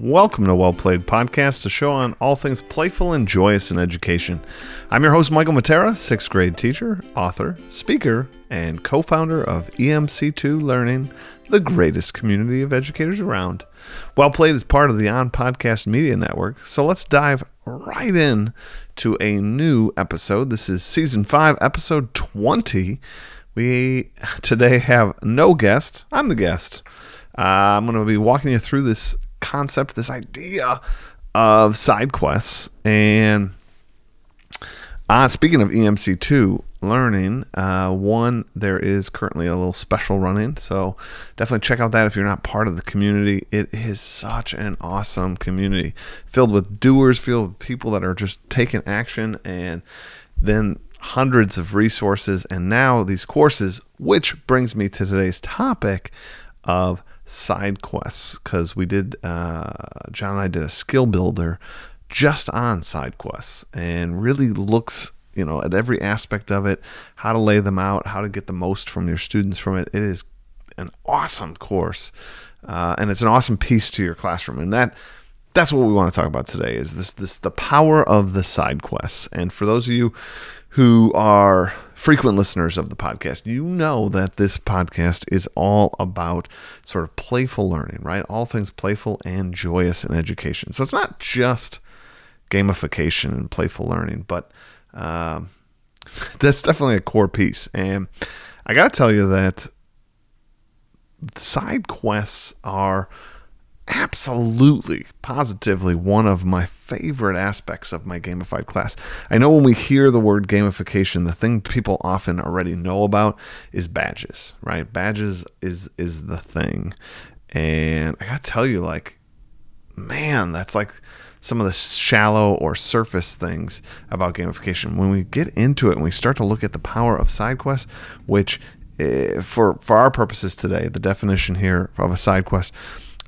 Welcome to Well Played Podcast, a show on all things playful and joyous in education. I'm your host, Michael Matera, sixth grade teacher, author, speaker, and co-founder of EMC2 Learning, the greatest community of educators around. Well Played is part of the On Podcast Media Network, so let's dive right in to a new episode. This is Season 5, Episode 20. We today have no guest. I'm the guest. I'm going to be walking you through this concept, this idea of side quests. And speaking of EMC2 learning, there is currently a little special running, so definitely check out that if you're not part of the community. It is such an awesome community filled with doers, filled with people that are just taking action, and then hundreds of resources, and now these courses, which brings me to today's topic of side quests, because we did, John and I did a skill builder just on side quests, and really looks, at every aspect of it, how to lay them out, how to get the most from your students from it. It is an awesome course, and it's an awesome piece to your classroom, and that's what we want to talk about today is this the power of the side quests. And for those of you who are frequent listeners of the podcast, you know that this podcast is all about sort of playful learning, right? All things playful and joyous in education. So it's not just gamification and playful learning, but that's definitely a core piece. And I got to tell you that side quests are absolutely, positively one of my favorite aspects of my gamified class. I know when we hear the word gamification, the thing people often already know about is badges, right? Badges is the thing. And I gotta tell you, that's like some of the shallow or surface things about gamification. When we get into it and we start to look at the power of side quests, which for our purposes today, the definition here of a side quest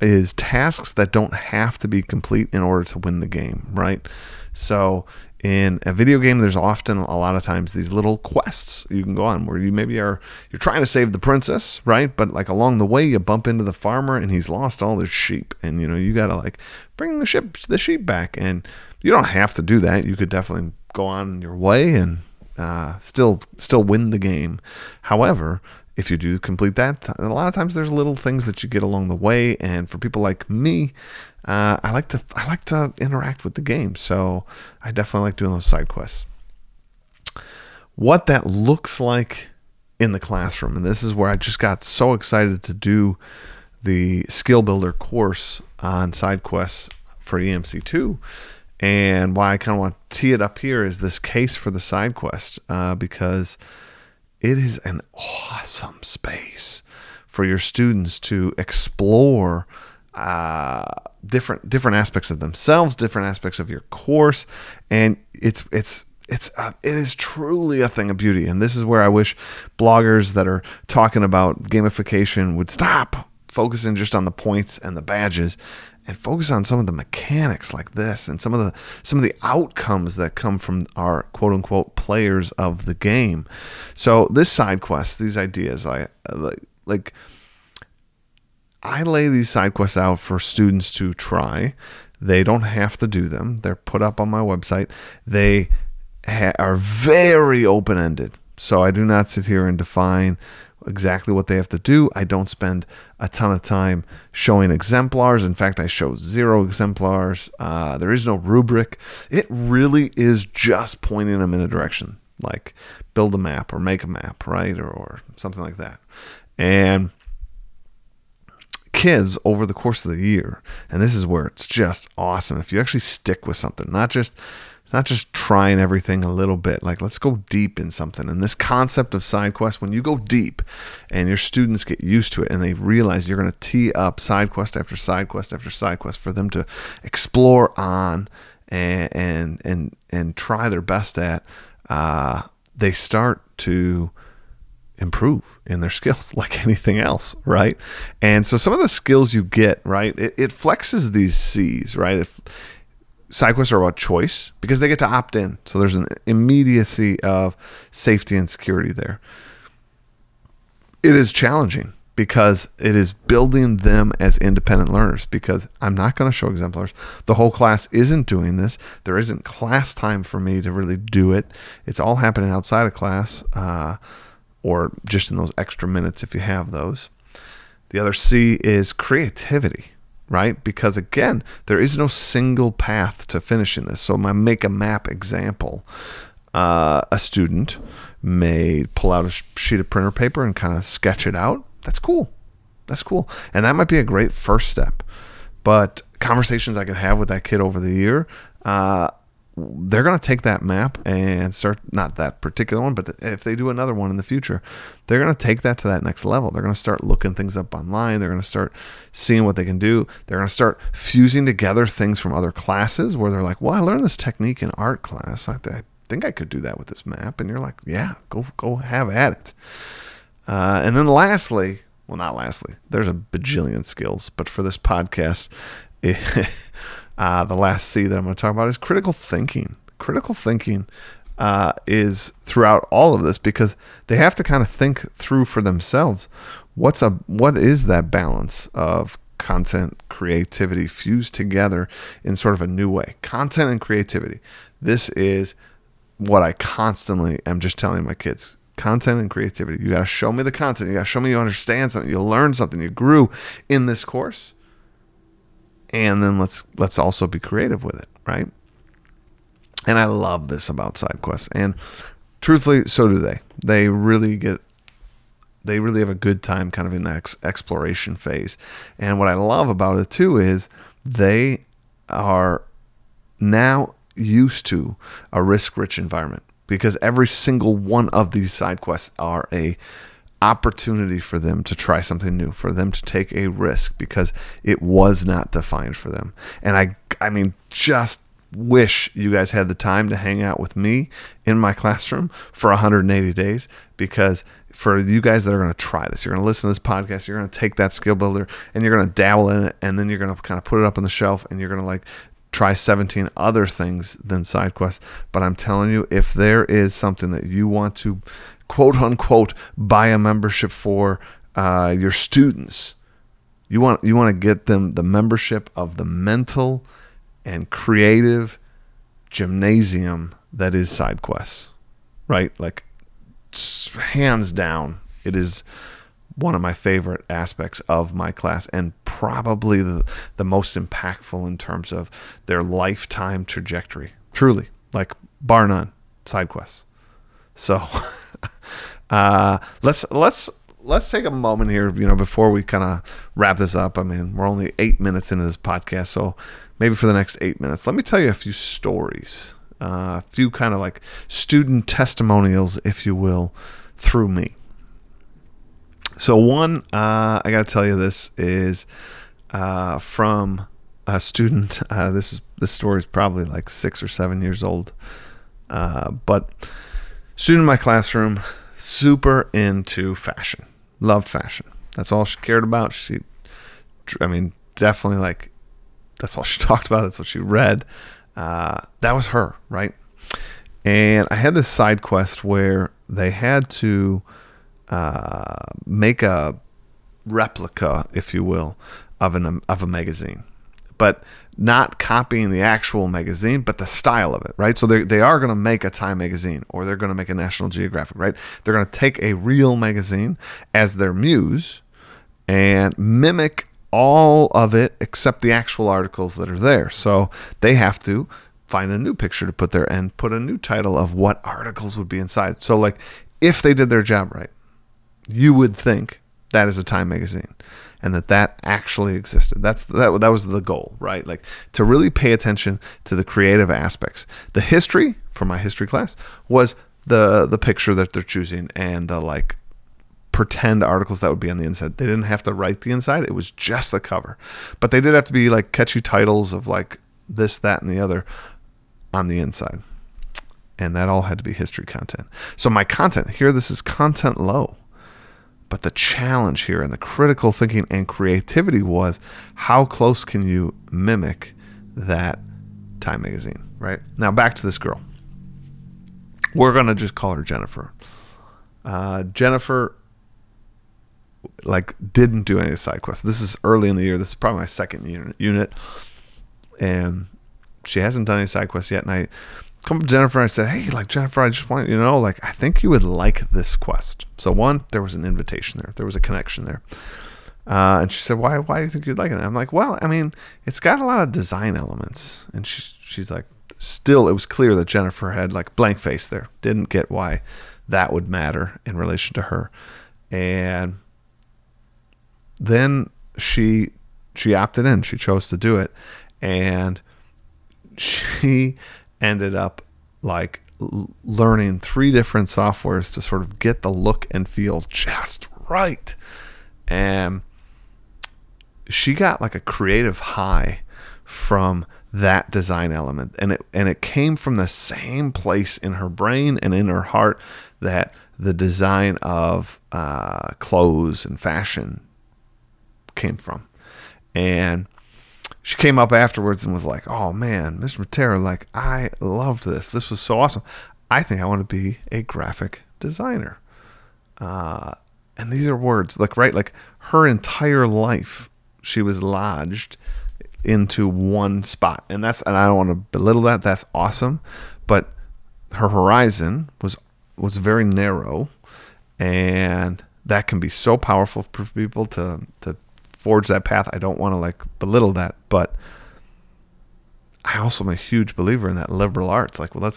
is tasks that don't have to be complete in order to win the game, right? So in a video game, there's often a lot of times these little quests you can go on where you maybe you're trying to save the princess, right? But along the way, you bump into the farmer and he's lost all his sheep, and you gotta bring the sheep back, and you don't have to do that. You could definitely go on your way and still win the game. However, if you do complete that, a lot of times there's little things that you get along the way, and for people like me, I like to interact with the game, so I definitely like doing those side quests. What that looks like in the classroom, and this is where I just got so excited to do the Skill Builder course on side quests for EMC2, and why I kind of want to tee it up here is this case for the side quest, because it is an awesome space for your students to explore different aspects of themselves, different aspects of your course, and it is truly a thing of beauty. And this is where I wish bloggers that are talking about gamification would stop focusing just on the points and the badges, and focus on some of the mechanics like this, and some of the outcomes that come from our quote unquote players of the game. So this side quest, these ideas, I lay these side quests out for students to try. They don't have to do them. They're put up on my website. They are very open ended. So I do not sit here and define exactly what they have to do. I don't spend a ton of time showing exemplars. In fact, I show 0 exemplars. There is no rubric. It really is just pointing them in a direction, like build a map or make a map, right? Or something like that. And kids over the course of the year, and this is where it's just awesome, if you actually stick with something, not just trying everything a little bit, let's go deep in something. And this concept of side quests, when you go deep and your students get used to it and they realize you're going to tee up side quest after side quest after side quest for them to explore on and try their best at, they start to improve in their skills like anything else, right? And so some of the skills you get, right, it flexes these C's, right? Side quests are about choice because they get to opt in. So there's an immediacy of safety and security there. It is challenging, because it is building them as independent learners, because I'm not going to show exemplars. The whole class isn't doing this. There isn't class time for me to really do it. It's all happening outside of class, or just in those extra minutes if you have those. The other C is creativity, right? Because again, there is no single path to finishing this. So my make a map example, a student may pull out a sheet of printer paper and kind of sketch it out. That's cool. And that might be a great first step. But conversations I could have with that kid over the year, they're going to take that map and start, not that particular one, but if they do another one in the future, they're going to take that to that next level. They're going to start looking things up online. They're going to start seeing what they can do. They're going to start fusing together things from other classes where they're like, well, I learned this technique in art class. I think I could do that with this map. And you're like, yeah, go have at it. And then not lastly, there's a bajillion skills, but for this podcast, the last C that I'm going to talk about is critical thinking. Critical thinking is throughout all of this, because they have to kind of think through for themselves what is that balance of content, creativity fused together in sort of a new way. Content and creativity. This is what I constantly am just telling my kids. Content and creativity. You got to show me the content. You got to show me you understand something. You learned something. You grew in this course. And then let's also be creative with it, right? And I love this about side quests. And truthfully, so do they. They really have a good time kind of in that exploration phase. And what I love about it too is they are now used to a risk-rich environment, because every single one of these side quests are a opportunity for them to try something new, for them to take a risk, because it was not defined for them. And I mean, just wish you guys had the time to hang out with me in my classroom for 180 days, because for you guys that are going to try this, you're going to listen to this podcast, you're going to take that skill builder and you're going to dabble in it, and then you're going to kind of put it up on the shelf and you're going to like try 17 other things than side quests. But I'm telling you, if there is something that you want to quote unquote buy a membership for, your students, you want to get them the membership of the mental and creative gymnasium that is side quests, right? Like hands down, it is one of my favorite aspects of my class, and probably the most impactful in terms of their lifetime trajectory. Truly, like bar none, side quests. So let's take a moment here, you know, before we kind of wrap this up. I mean, we're only 8 minutes into this podcast, so maybe for the next 8 minutes, let me tell you a few stories, a few kind of like student testimonials, if you will, through me. So one, I got to tell you, this is from a student. This story is probably like 6 or 7 years old, but student in my classroom, super into fashion, loved fashion. That's all she cared about. Definitely like that's all she talked about. That's what she read. That was her, right? And I had this side quest where they had to make a replica, if you will, of a magazine, but not copying the actual magazine, but the style of it, right? So they are going to make a Time magazine, or they're going to make a National Geographic, right? They're going to take a real magazine as their muse and mimic all of it except the actual articles that are there. So they have to find a new picture to put there and put a new title of what articles would be inside. So like if they did their job right, you would think that is a Time magazine and that actually existed. That was the goal, right? Like to really pay attention to the creative aspects. The history for my history class was the picture that they're choosing and the like pretend articles that would be on the inside. They didn't have to write the inside. It was just the cover, but they did have to be like catchy titles of like this, that, and the other on the inside. And that all had to be history content. So my content here, this is content low. But the challenge here and the critical thinking and creativity was how close can you mimic that Time magazine, right? Now back to this girl. We're going to just call her Jennifer. Jennifer like didn't do any of the side quests. This is early in the year. This is probably my second unit. And she hasn't done any side quests yet. And I come up to Jennifer and I said, "Hey, like Jennifer, I just want you to know, like, I think you would like this quest." So one, there was an invitation there. There was a connection there. And she said, why do you think you'd like it?" And I'm like, "Well, I mean, it's got a lot of design elements." And she's like, still, it was clear that Jennifer had like blank face there. Didn't get why that would matter in relation to her. And then she opted in. She chose to do it. And she ended up like learning 3 different softwares to sort of get the look and feel just right. And she got like a creative high from that design element. And it came from the same place in her brain and in her heart that the design of clothes and fashion came from. And she came up afterwards and was like, "Oh man, Mr. Matera, like I loved this. This was so awesome. I think I want to be a graphic designer." And these are words, like, right? Like her entire life, she was lodged into one spot. And I don't want to belittle that. That's awesome. But her horizon was very narrow. And that can be so powerful for people to forge that path. I don't want to like belittle that, but I also am a huge believer in that liberal arts. Like, well,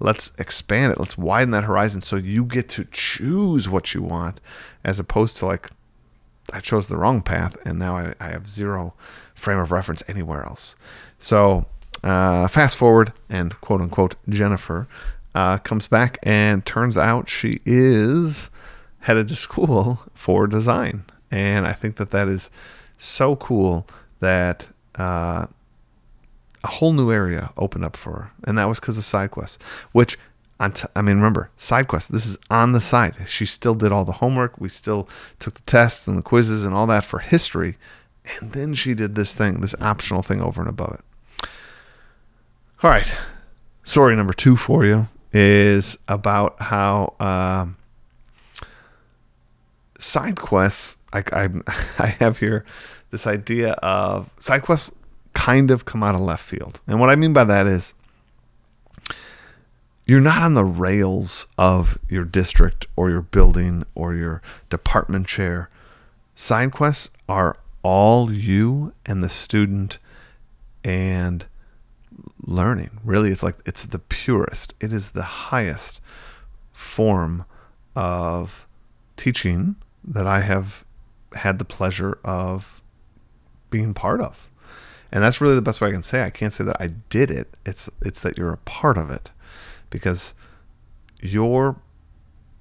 let's expand it. Let's widen that horizon so you get to choose what you want, as opposed to like, I chose the wrong path and now I have zero frame of reference anywhere else. So fast forward, and quote unquote Jennifer comes back, and turns out she is headed to school for design. And I think that is so cool that a whole new area opened up for her. And that was because of side quests, which, remember, side quests, this is on the side. She still did all the homework. We still took the tests and the quizzes and all that for history. And then she did this thing, this optional thing over and above it. All right. Story number 2 for you is about how side quests, I have here this idea of side quests kind of come out of left field. And what I mean by that is you're not on the rails of your district or your building or your department chair. Side quests are all you and the student and learning. Really, it's like it's the purest. It is the highest form of teaching that I have had the pleasure of being part of. And that's really the best way I can say it. I can't say that I did it. It's that you're a part of it, because you're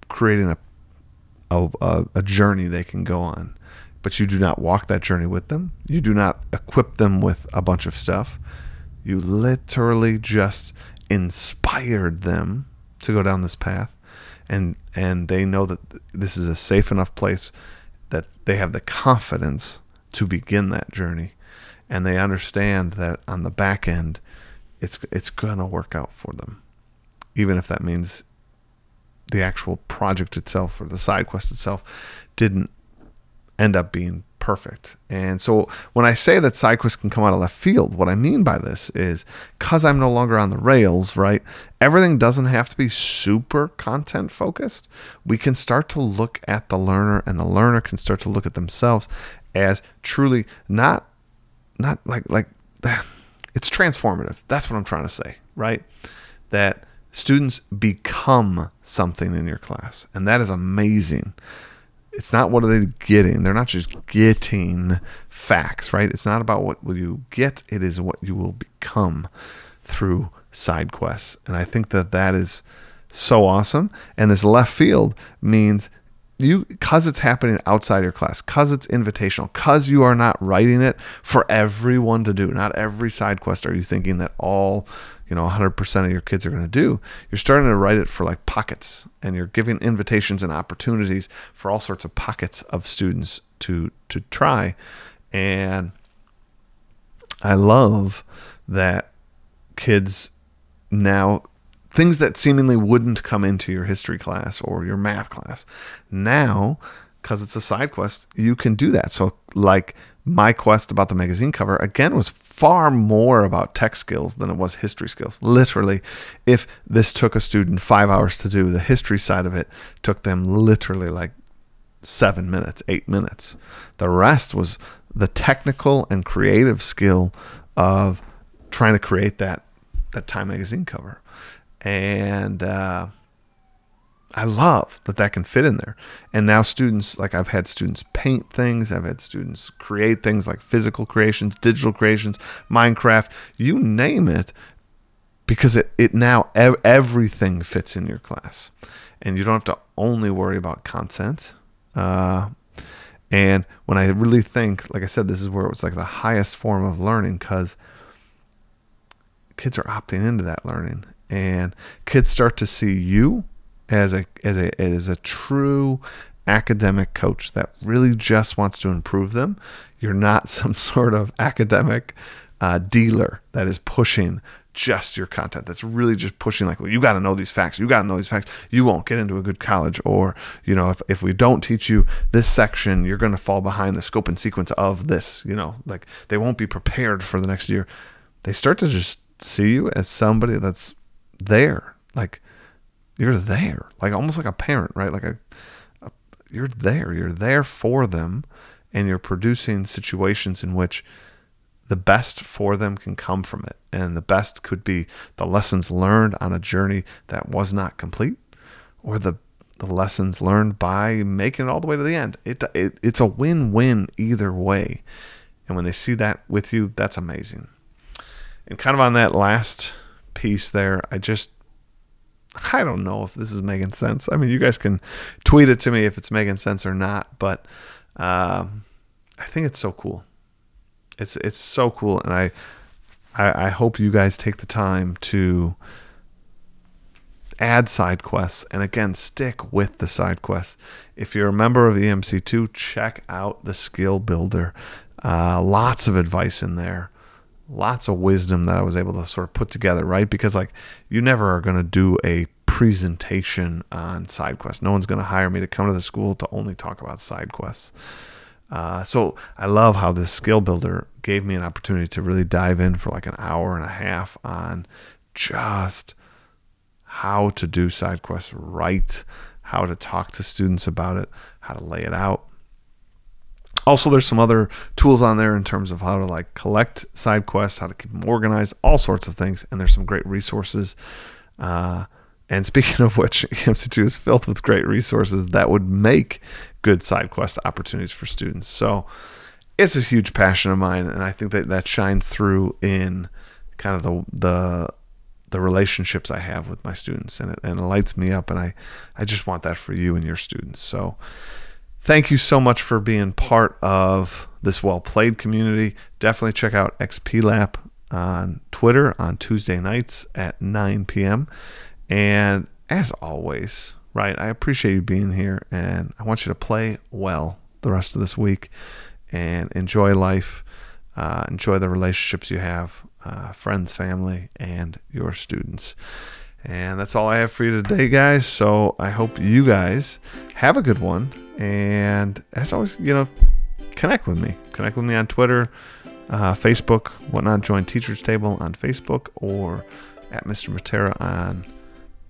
creating a journey they can go on, but you do not walk that journey with them. You do not equip them with a bunch of stuff. You literally just inspired them to go down this path. And they know that this is a safe enough place that they have the confidence to begin that journey, and they understand that on the back end, it's gonna work out for them, even if that means the actual project itself or the side quest itself didn't end up being perfect. And so when I say that side quests can come out of left field, what I mean by this is, because I'm no longer on the rails, right? Everything doesn't have to be super content focused. We can start to look at the learner, and the learner can start to look at themselves as truly not like it's transformative. That's what I'm trying to say, right? That students become something in your class, and that is amazing. It's not what are they getting. They're not just getting facts, right? It's not about what will you get. It is what you will become through side quests. And I think that is so awesome. And this left field means because it's happening outside your class, because it's invitational, because you are not writing it for everyone to do. Not every side quest are you thinking that all 100% of your kids are going to do. You're starting to write it for like pockets, and you're giving invitations and opportunities for all sorts of pockets of students to try. And I love that kids now, things that seemingly wouldn't come into your history class or your math class now because it's a side quest, you can do that. So like my quest about the magazine cover, again, was far more about tech skills than it was history skills. Literally, if this took a student 5 hours to do, the history side of it took them literally like 7 minutes, 8 minutes. The rest was the technical and creative skill of trying to create that Time magazine cover. And I love that can fit in there. And now students, like I've had students paint things. I've had students create things like physical creations, digital creations, Minecraft, you name it, because it now everything fits in your class. And you don't have to only worry about content. And when I really think, like I said, this is where it was like the highest form of learning, because kids are opting into that learning, and kids start to see you as a true academic coach that really just wants to improve them. You're not some sort of academic dealer that is pushing just your content, that's really just pushing like, well, you got to know these facts. You got to know these facts. You won't get into a good college, or, you know, if we don't teach you this section, you're going to fall behind the scope and sequence of this, you know, like they won't be prepared for the next year. They start to just see you as somebody that's there. Like you're there, like almost like a parent, right? Like you're there for them, and you're producing situations in which the best for them can come from it. And the best could be the lessons learned on a journey that was not complete, or the lessons learned by making it all the way to the end. It's a win-win either way. And when they see that with you, that's amazing. And kind of on that last piece there, I don't know if this is making sense. I mean, you guys can tweet it to me if it's making sense or not, but I think it's so cool. It's so cool, and I hope you guys take the time to add side quests, and again, stick with the side quests. If you're a member of EMC2, check out the Skill Builder. Lots of advice in there, lots of wisdom that I was able to sort of put together, right? Because like you never are going to do a presentation on side quests. No one's going to hire me to come to the school to only talk about side quests. So I love how this Skill Builder gave me an opportunity to really dive in for like an hour and a half on just how to do side quests right, how to talk to students about it, how to lay it out. Also, there's some other tools on there in terms of how to like collect side quests, how to keep them organized, all sorts of things. And there's some great resources. And speaking of which, EMC2 is filled with great resources that would make good side quest opportunities for students. So it's a huge passion of mine, and I think that shines through in kind of the relationships I have with my students, and it lights me up, and I just want that for you and your students. So thank you so much for being part of this Well Played community. Definitely check out XPlap on Twitter on Tuesday nights at 9 p.m. And as always, right, I appreciate you being here, and I want you to play well the rest of this week and enjoy life, enjoy the relationships you have, friends, family, and your students. And that's all I have for you today, guys. So I hope you guys have a good one. And as always, you know, connect with me on Twitter, Facebook, whatnot. Join Teachers Table on Facebook, or at Mr. Matera on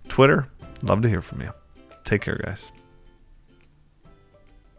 Twitter. Love to hear from you. Take care, guys.